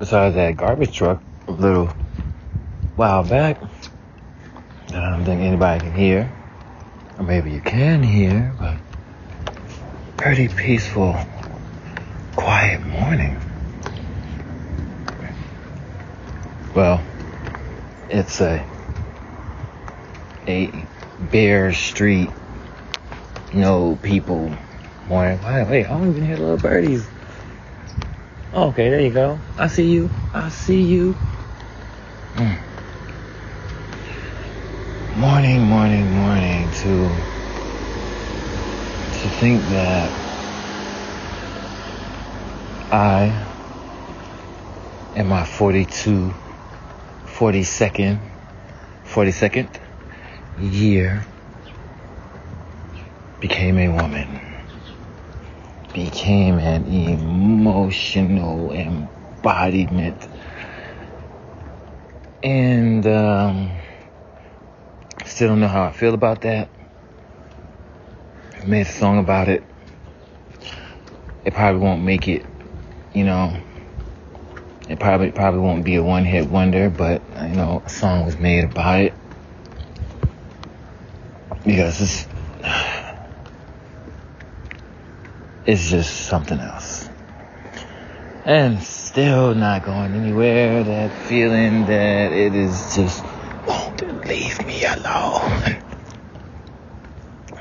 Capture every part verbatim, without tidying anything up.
beside that garbage truck a little while back. I don't think anybody can hear. Or maybe you can hear, but pretty peaceful, quiet morning. Well, it's a a bare street, no people morning. Wait, wait, I don't even hear the little birdies. Okay, there you go. I see you. I see you. Mm. Morning, morning, morning. To to think that I am my forty-two. forty-second, forty-second year, became a woman, became an emotional embodiment, and um, still don't know how I feel about that. I made a song about it. It probably won't make it, you know. It probably probably won't be a one-hit wonder, but, you know, a song was made about it. Because it's, it's just something else. And still not going anywhere. That feeling that it is just, won't leave me alone.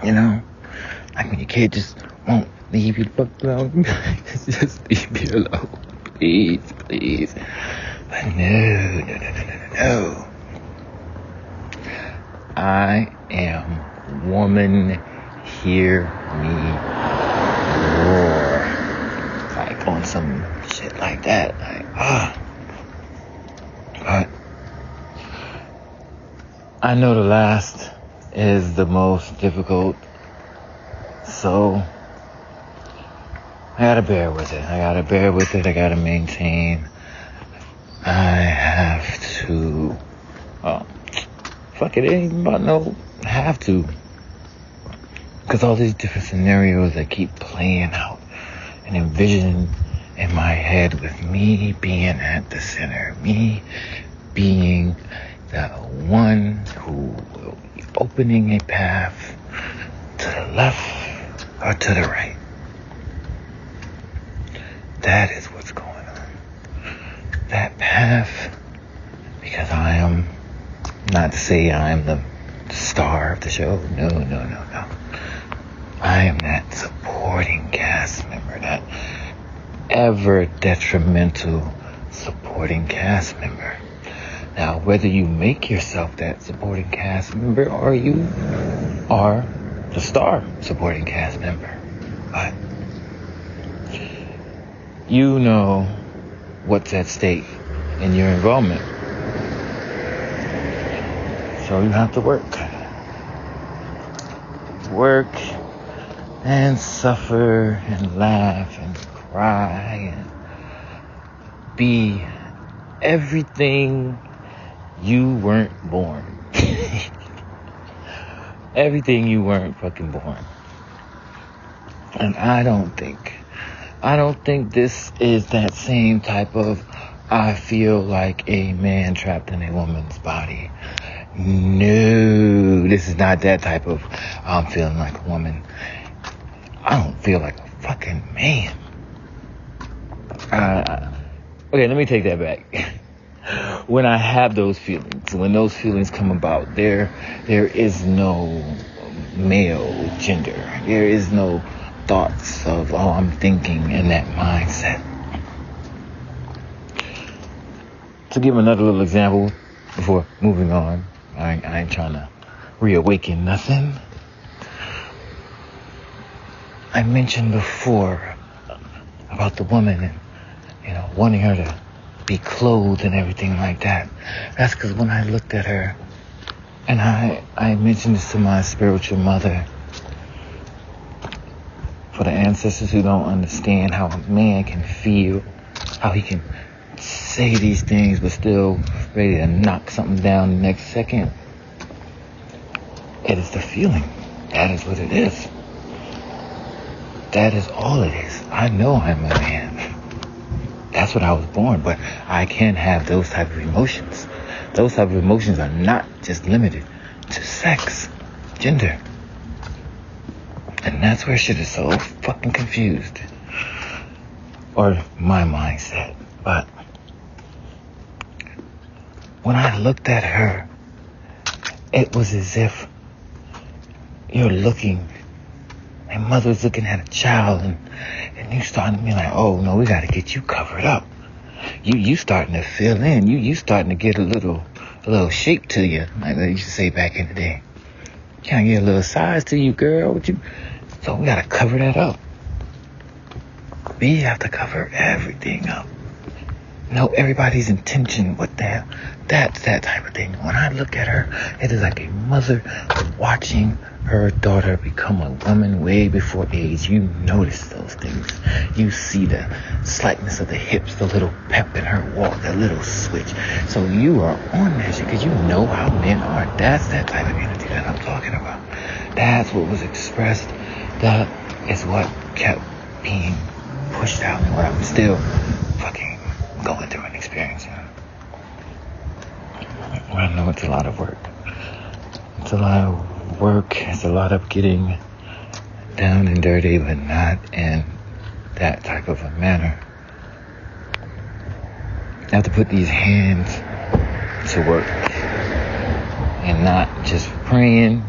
You know? Like when your kid just won't leave you alone. Just leave me alone. Please, please. But no, no, no, no, no, no. I am woman. Hear me roar. Like on some shit like that. Like, ah. But I know the last is the most difficult. So I gotta bear with it. I gotta bear with it. I gotta maintain. I have to. Oh, fuck it. It ain't about no have to. Because all these different scenarios that keep playing out and envisioning in my head with me being at the center, me being the one who will be opening a path to the left or to the right. That is what's going on. That path, because I am, not to say I am the star of the show. No, no, no, no. I am that supporting cast member, that ever detrimental supporting cast member. Now, whether you make yourself that supporting cast member or you are the star supporting cast member, but you know what's at stake in your involvement. So you have to work. Work and suffer and laugh and cry and be everything you weren't born. Everything you weren't fucking born. And I don't think I don't think this is that same type of I feel like a man trapped in a woman's body. No, this is not that type of I'm feeling like a woman. I don't feel like a fucking man. Uh, okay, let me take that back. When I have those feelings, when those feelings come about, there, there is no male gender. There is no thoughts of, oh, I'm thinking in that mindset. To give another little example before moving on, I ain't, I ain't trying to reawaken nothing. I mentioned before about the woman and, you know, wanting her to be clothed and everything like that. That's because when I looked at her, and I, I mentioned this to my spiritual mother. For the ancestors who don't understand how a man can feel, how he can say these things but still ready to knock something down the next second, it is the feeling. That is what it is. That is all it is. I know I'm a man. That's That's what I was born, but I can have those type of emotions. Those type of emotions are not just limited to sex, gender. And that's where shit is so fucking confused. Or my mindset. But when I looked at her, it was as if you're looking, and mother's looking at a child, and, and you starting to be like, oh no, we gotta get you covered up. You you starting to fill in. You you starting to get a little a little shape to you, like they used to say back in the day. Trying to get a little size to you, girl. What you? So we gotta cover that up. We have to cover everything up. Know everybody's intention. What the hell? That's that type of thing. When I look at her, it is like a mother watching her daughter become a woman way before age. You notice those things. You see the slightness of the hips, the little pep in her walk, the little switch. So you are on that shit because you know how men are. That's that type of energy that I'm talking about. That's what was expressed. That is what kept being pushed out and what I'm still fucking going through and experiencing. I know it's a lot of work. It's a lot of work. It's a lot of getting down and dirty, but not in that type of a manner. I have to put these hands to work and not just praying.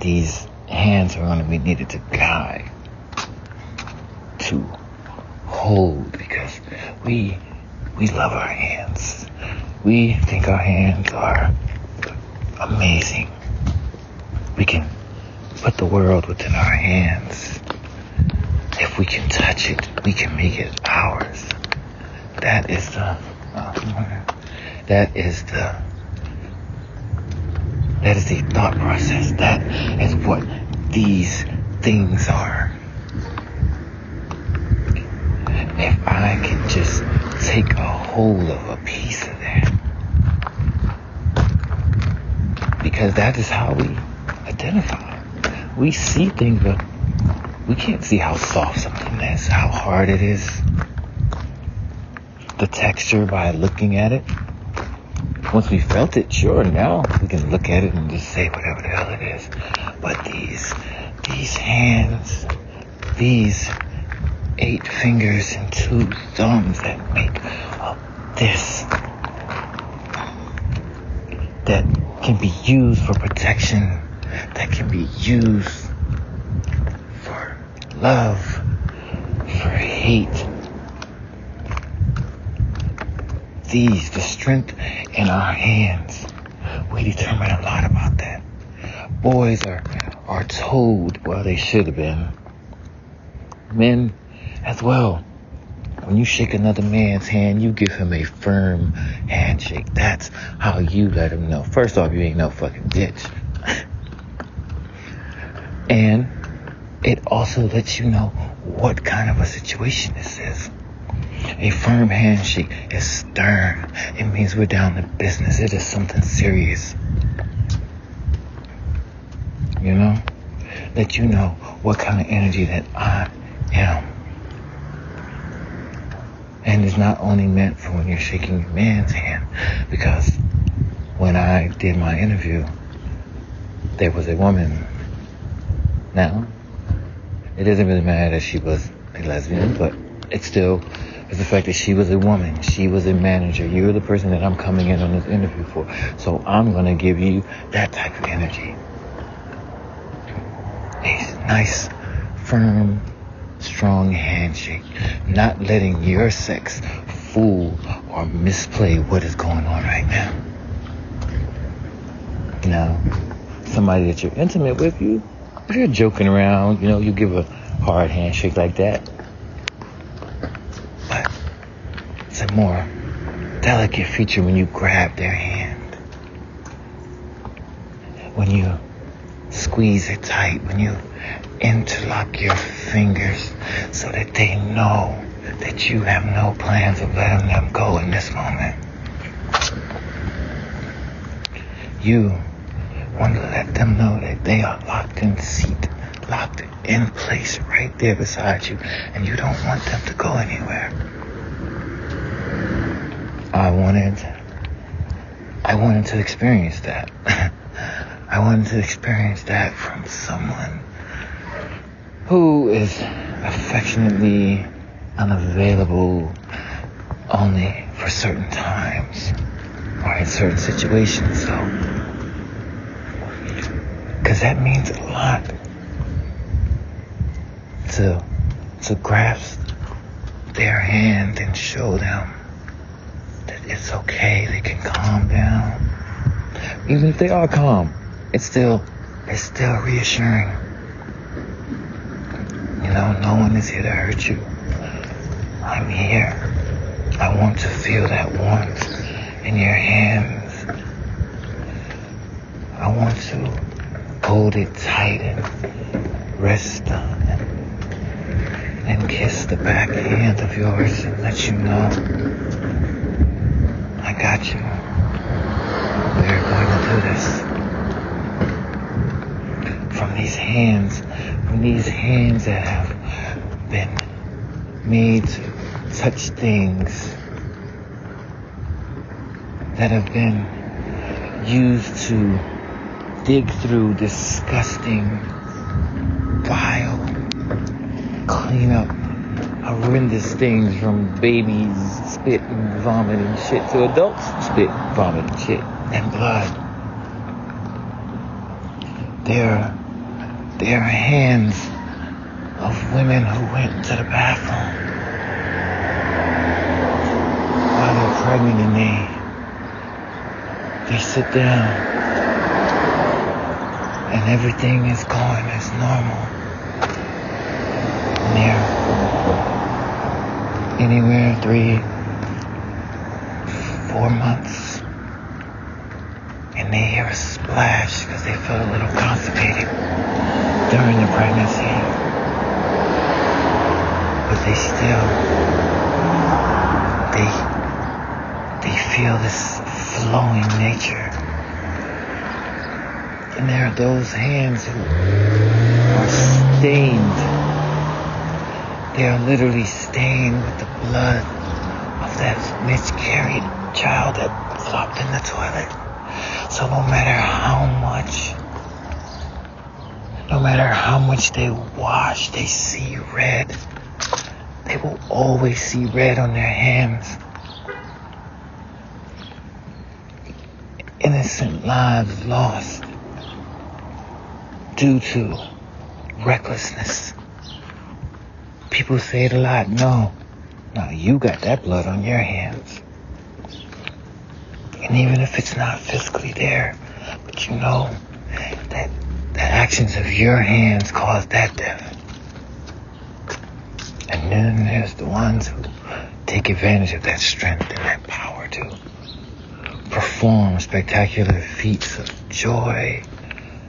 These hands are going to be needed to guide, to hold, because we we love our hands. We think our hands are amazing. We can put the world within our hands. If we can touch it, we can make it ours. That is the uh, that is the that is the thought process. That is what these things are. If I can just take a hold of a piece of that, because that is how we identify. We see things, but we can't see how soft something is, how hard it is, the texture by looking at it. Once we felt it, sure, now we can look at it and just say whatever the hell it is. But these, these hands, these eight fingers and two thumbs that make up this, that can be used for protection, that can be used for love, for hate. These, the strength in our hands, we determine a lot about that. Boys are, are told, well, they should have been, men as well, when you shake another man's hand, you give him a firm handshake. That's how you let him know. First off, you ain't no fucking bitch. And it also lets you know what kind of a situation this is. A firm handshake is stern. It means we're down to business. It is something serious. You know? Let you know what kind of energy that I am. And it's not only meant for when you're shaking your man's hand, because when I did my interview, there was a woman. Now, it doesn't really matter that she was a lesbian, but it still is the fact that she was a woman. She was a manager. You're the person that I'm coming in on this interview for. So I'm going to give you that type of energy. A nice, firm, strong handshake, not letting your sex fool or misplay what is going on right now. Now, somebody that you're intimate with, you, if you're joking around, you know, you give a hard handshake like that. But it's a more delicate feature when you grab their hand, when you squeeze it tight, when you interlock your fingers so that they know that you have no plans of letting them go in this moment. You want to let them know that they are locked in seat, locked in place right there beside you, and you don't want them to go anywhere. I wanted, I wanted to experience that. I wanted to experience that from someone who is affectionately unavailable only for certain times or in certain situations, so. Because that means a lot to, to grasp their hand and show them that it's okay, they can calm down. Even if they are calm, it's still, it's still reassuring. You know, no one is here to hurt you. I'm here. I want to feel that warmth in your hands. I want to hold it tight and rest on it and kiss the back hand of yours and let you know I got you. We're going to do this. From these hands, from these hands that have been made to touch things, that have been used to dig through disgusting, vile, clean up horrendous things from babies spit and vomit and shit to adults spit, vomit and shit and blood. Their, their hands of women who went to the bathroom while they're pregnant and they, they sit down and everything is going as normal. And they're anywhere three, four months and they hear a splash because they feel a little constipated during the pregnancy. But they still, they, they feel this flowing nature. And there are those hands who are stained. They are literally stained with the blood of that miscarried child that flopped in the toilet. So no matter how much, no matter how much they wash, they see red. They will always see red on their hands. Innocent lives lost due to recklessness. People say it a lot. No, no, you got that blood on your hands. And even if it's not physically there, but you know that the actions of your hands caused that death. And then there's the ones who take advantage of that strength and that power to perform spectacular feats of joy,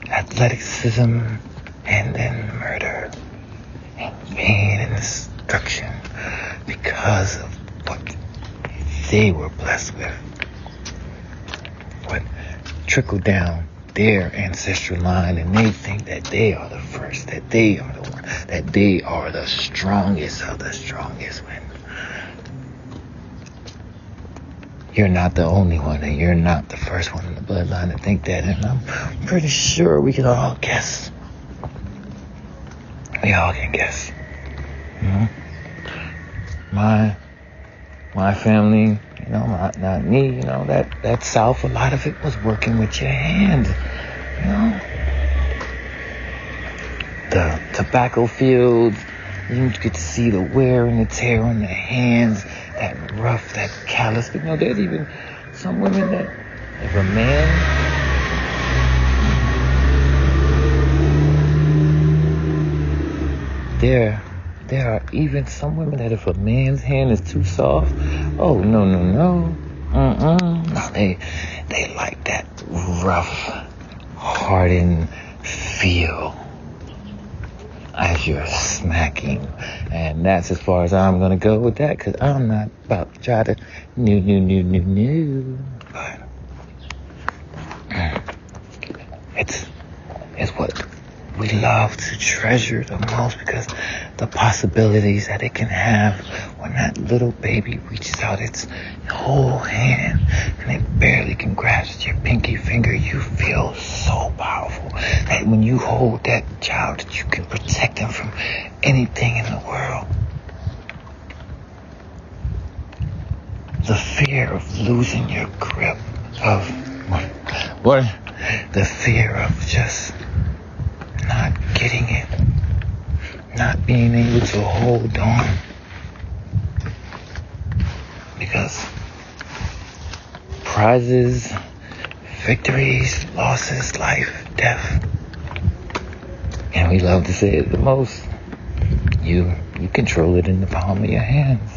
athleticism, and then murder, and pain and destruction because of what they were blessed with, what trickled down their ancestral line, and they think that they are the first, that they are the one, that they are the strongest of the strongest, when you're not the only one and you're not the first one in the bloodline to think that. And I'm pretty sure we can all guess. We all can guess. Mm-hmm. My my family, you know, not, not me, you know, that, that South, a lot of it was working with your hand, you know. The tobacco fields, you get to see the wear and the tear on the hands, that rough, that callous. But, you know, there's even some women that, if a man, they're, there are even some women that if a man's hand is too soft, oh, no, no, no. Mm-mm. No, they, they like that rough, hardened feel as you're smacking. And that's as far as I'm going to go with that, because I'm not about to try to new, new, new, new, new. But it's, it's what we love to treasure the most, because the possibilities that it can have when that little baby reaches out its whole hand and it barely can grasp your pinky finger. You feel so powerful that when you hold that child, you can protect them from anything in the world. The fear of losing your grip of what? The fear of just not getting it, not being able to hold on, because prizes, victories, losses, life, death, and we love to say it the most. You you control it in the palm of your hands.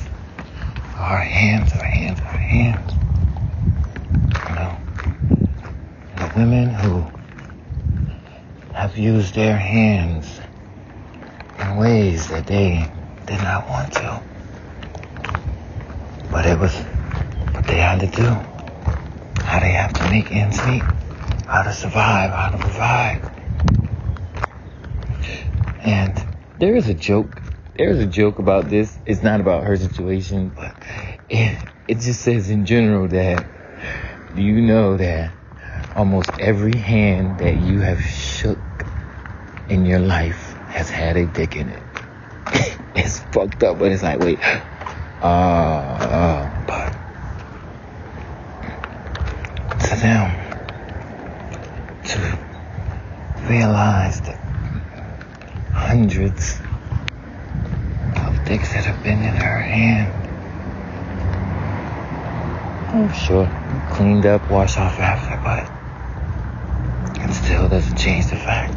Our hands, our hands, our hands. You know, the women who have used their hands in ways that they did not want to, but it was what they had to do, how they have to make ends meet, how to survive, how to provide. And there is a joke. There is a joke about this. It's not about her situation, but it, it just says in general that, do you know that almost every hand that you have shook in your life has had a dick in it? It's fucked up, but it's like, wait, uh, uh, but to them, to realize that hundreds that have been in her hand. Oh, sure, cleaned up, washed off after, but it still doesn't change the fact.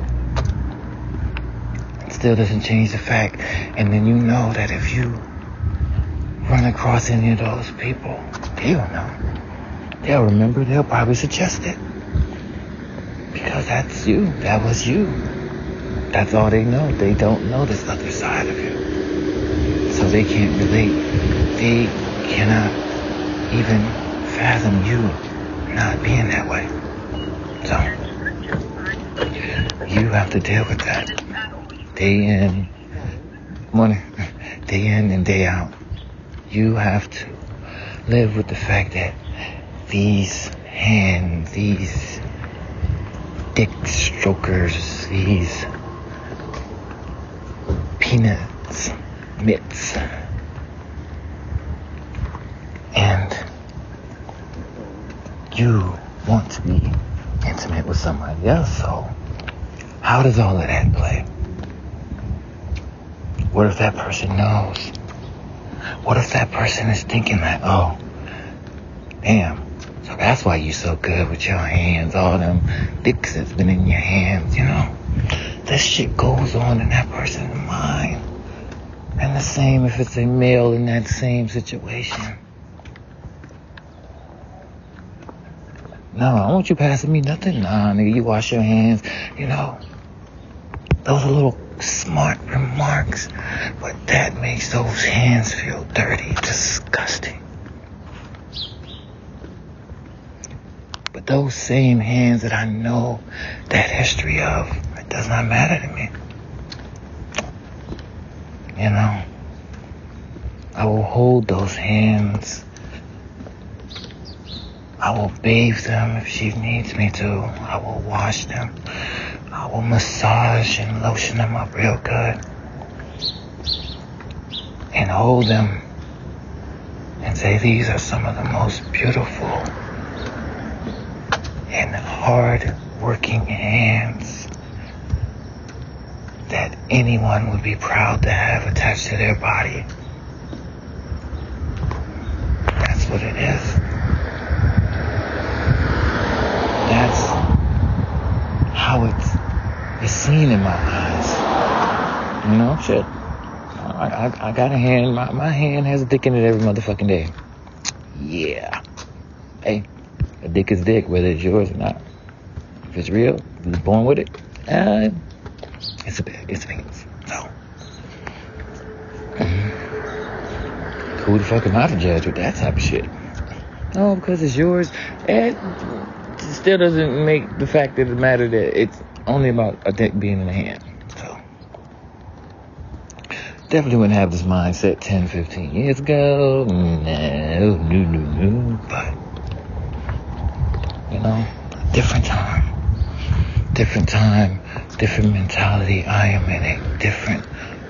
It still doesn't change the fact. And then you know that if you run across any of those people, they'll know. They'll remember. They'll probably suggest it. Because that's you. That was you. That's all they know. They don't know this other side of you. So they can't relate. They cannot even fathom you not being that way. So you have to deal with that day in, morning, day in and day out. You have to live with the fact that these hands, these dick strokers, these peanuts, mitts, and you want to be intimate with somebody else. So how does all of that play? What if that person knows? What if that person is thinking that, oh damn, so that's why you're so good with your hands, all them dicks that's been in your hands, you know? This shit goes on in that person's mind. And the same if it's a male in that same situation. No, I want you passing me nothing. Nah, nigga, you wash your hands. You know, those are little smart remarks, but that makes those hands feel dirty, disgusting. But those same hands that I know that history of, it does not matter to me. You know, I will hold those hands. I will bathe them if she needs me to. I will wash them. I will massage and lotion them up real good. And hold them and say, these are some of the most beautiful and hard-working hands that anyone would be proud to have attached to their body. That's what it is. That's how it's, it's seen in my eyes. You know, shit. I, I, I got a hand. My, my hand has a dick in it every motherfucking day. Yeah. Hey, a dick is dick, whether it's yours or not. If it's real, you was born with it. Uh, It's a bit, it's things. No. Who the fuck am I to judge with that type of shit? No, because it's yours. It still doesn't make the fact of the matter that it's only about a deck being in the hand. So definitely wouldn't have this mindset ten, fifteen years ago. No, no, no, no. But, you know, different time. Different time, different mentality. I am in a different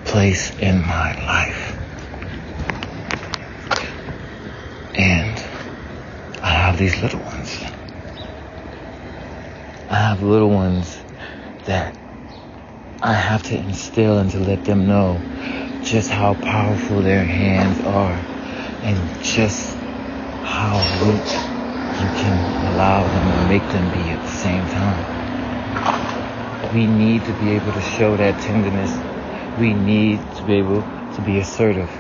place in my life. And I have these little ones. I have little ones that I have to instill and to let them know just how powerful their hands are and just how root you can allow them and make them be at the same time. We need to be able to show that tenderness. We need to be able to be assertive.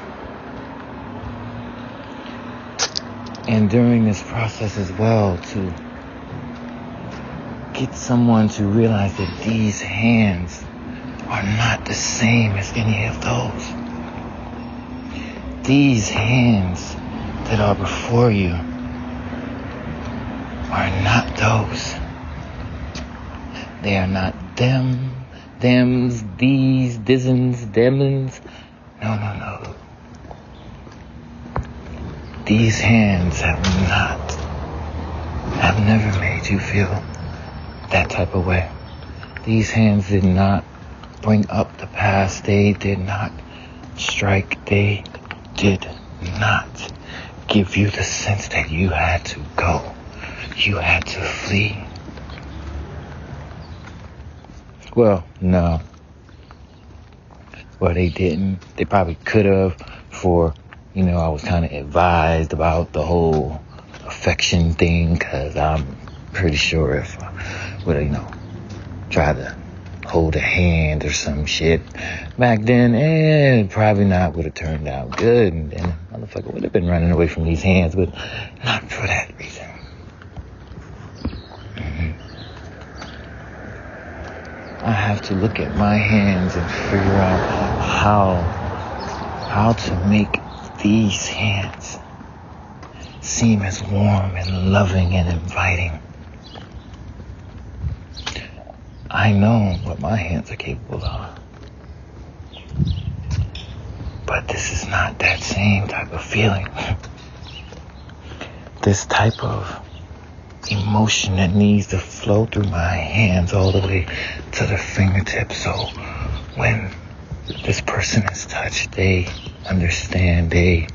And during this process as well, to get someone to realize that these hands are not the same as any of those. These hands that are before you are not those. They are not them, thems, these, thisins, themins. No, no, no. These hands have not, have never made you feel that type of way. These hands did not bring up the past. They did not strike. They did not give you the sense that you had to go. You had to flee. Well, no. Well, they didn't. They probably could have for... You know, I was kind of advised about the whole affection thing because I'm pretty sure if I would have, you know, tried to hold a hand or some shit back then, eh, it probably not would have turned out good. And then the motherfucker would have been running away from these hands, but not for that reason. Mm-hmm. I have to look at my hands and figure out how, how to make these hands seem as warm and loving and inviting. I know what my hands are capable of. But this is not that same type of feeling. This type of emotion that needs to flow through my hands all the way to the fingertips. So when this person is touched, they understand, they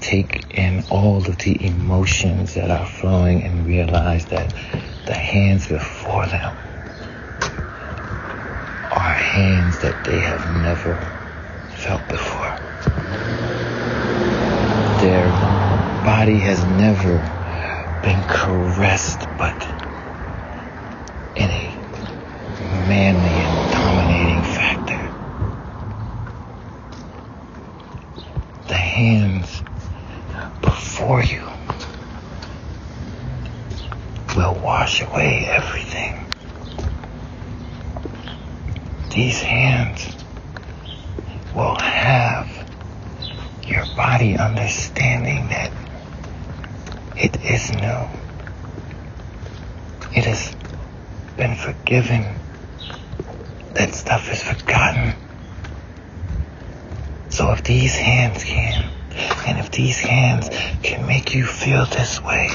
take in all of the emotions that are flowing and realize that the hands before them are hands that they have never felt before. Their body has never been caressed, but in a manly and dominating factor. Hands before you will wash away everything. These hands will have your body understanding that it is new. It has been forgiven. That stuff is forgotten. So if these hands can, and if these hands can make you feel this way,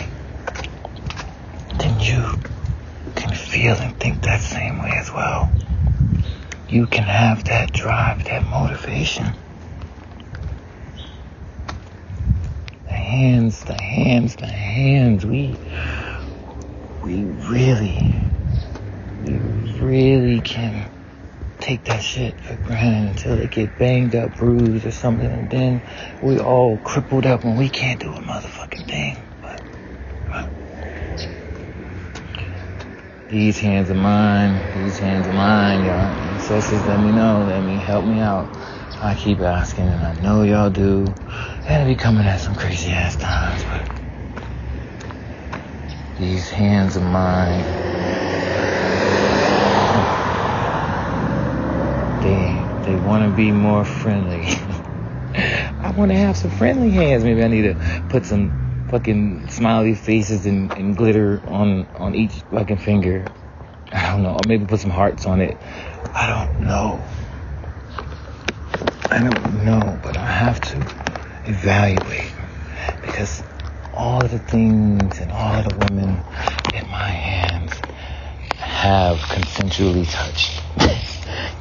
then you can feel and think that same way as well. You can have that drive, that motivation. The hands, the hands, the hands, we, we really, we really can take that shit for granted until they get banged up, bruised or something, and then we all crippled up and we can't do a motherfucking thing. But, but these hands of mine, these hands of mine, y'all ancestors, let me know, let me help me out. I keep asking and I know y'all do, and it be coming at some crazy ass times, but these hands of mine, They, they want to be more friendly. I want to have some friendly hands. Maybe I need to put some fucking smiley faces and, and glitter on, on each fucking finger. I don't know. Or maybe put some hearts on it. I don't know. I don't know, but I have to evaluate, because all of the things and all of the women in my hands have consensually touched.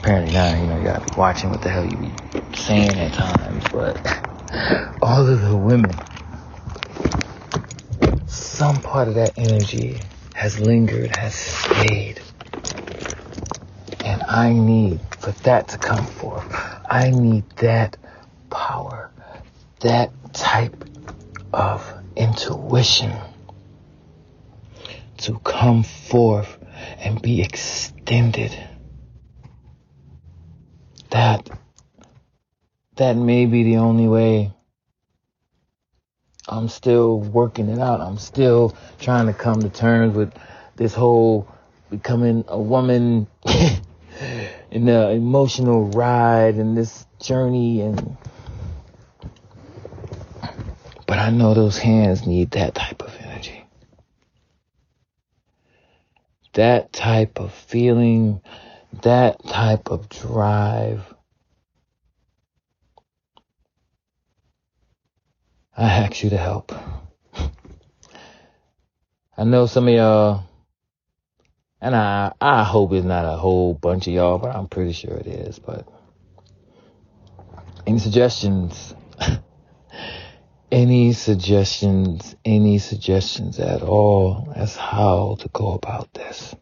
Apparently now, you know, you gotta be watching what the hell you be saying at times, but all of the women, some part of that energy has lingered, has stayed. And I need for that to come forth. I need that power, that type of intuition to come forth and be extended. That, that may be the only way. I'm still working it out. I'm still trying to come to terms with this whole becoming a woman and the emotional ride and this journey. And but I know those hands need that type of energy. That type of feeling, that type of drive. I ask you to help. I know some of y'all, and I I hope it's not a whole bunch of y'all, but I'm pretty sure it is. But any suggestions? any suggestions, any suggestions at all as how to go about this?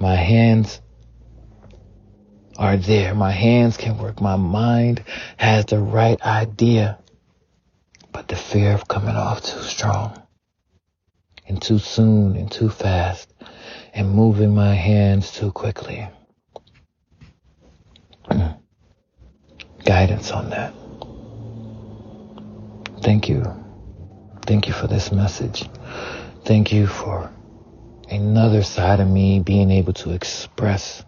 My hands are there. My hands can work. My mind has the right idea. But the fear of coming off too strong and too soon and too fast and moving my hands too quickly. Guidance on that. Thank you. Thank you for this message. Thank you for another side of me being able to express,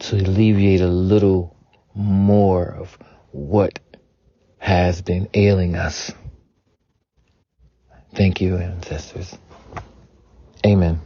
to alleviate a little more of what has been ailing us. Thank you, ancestors. Amen.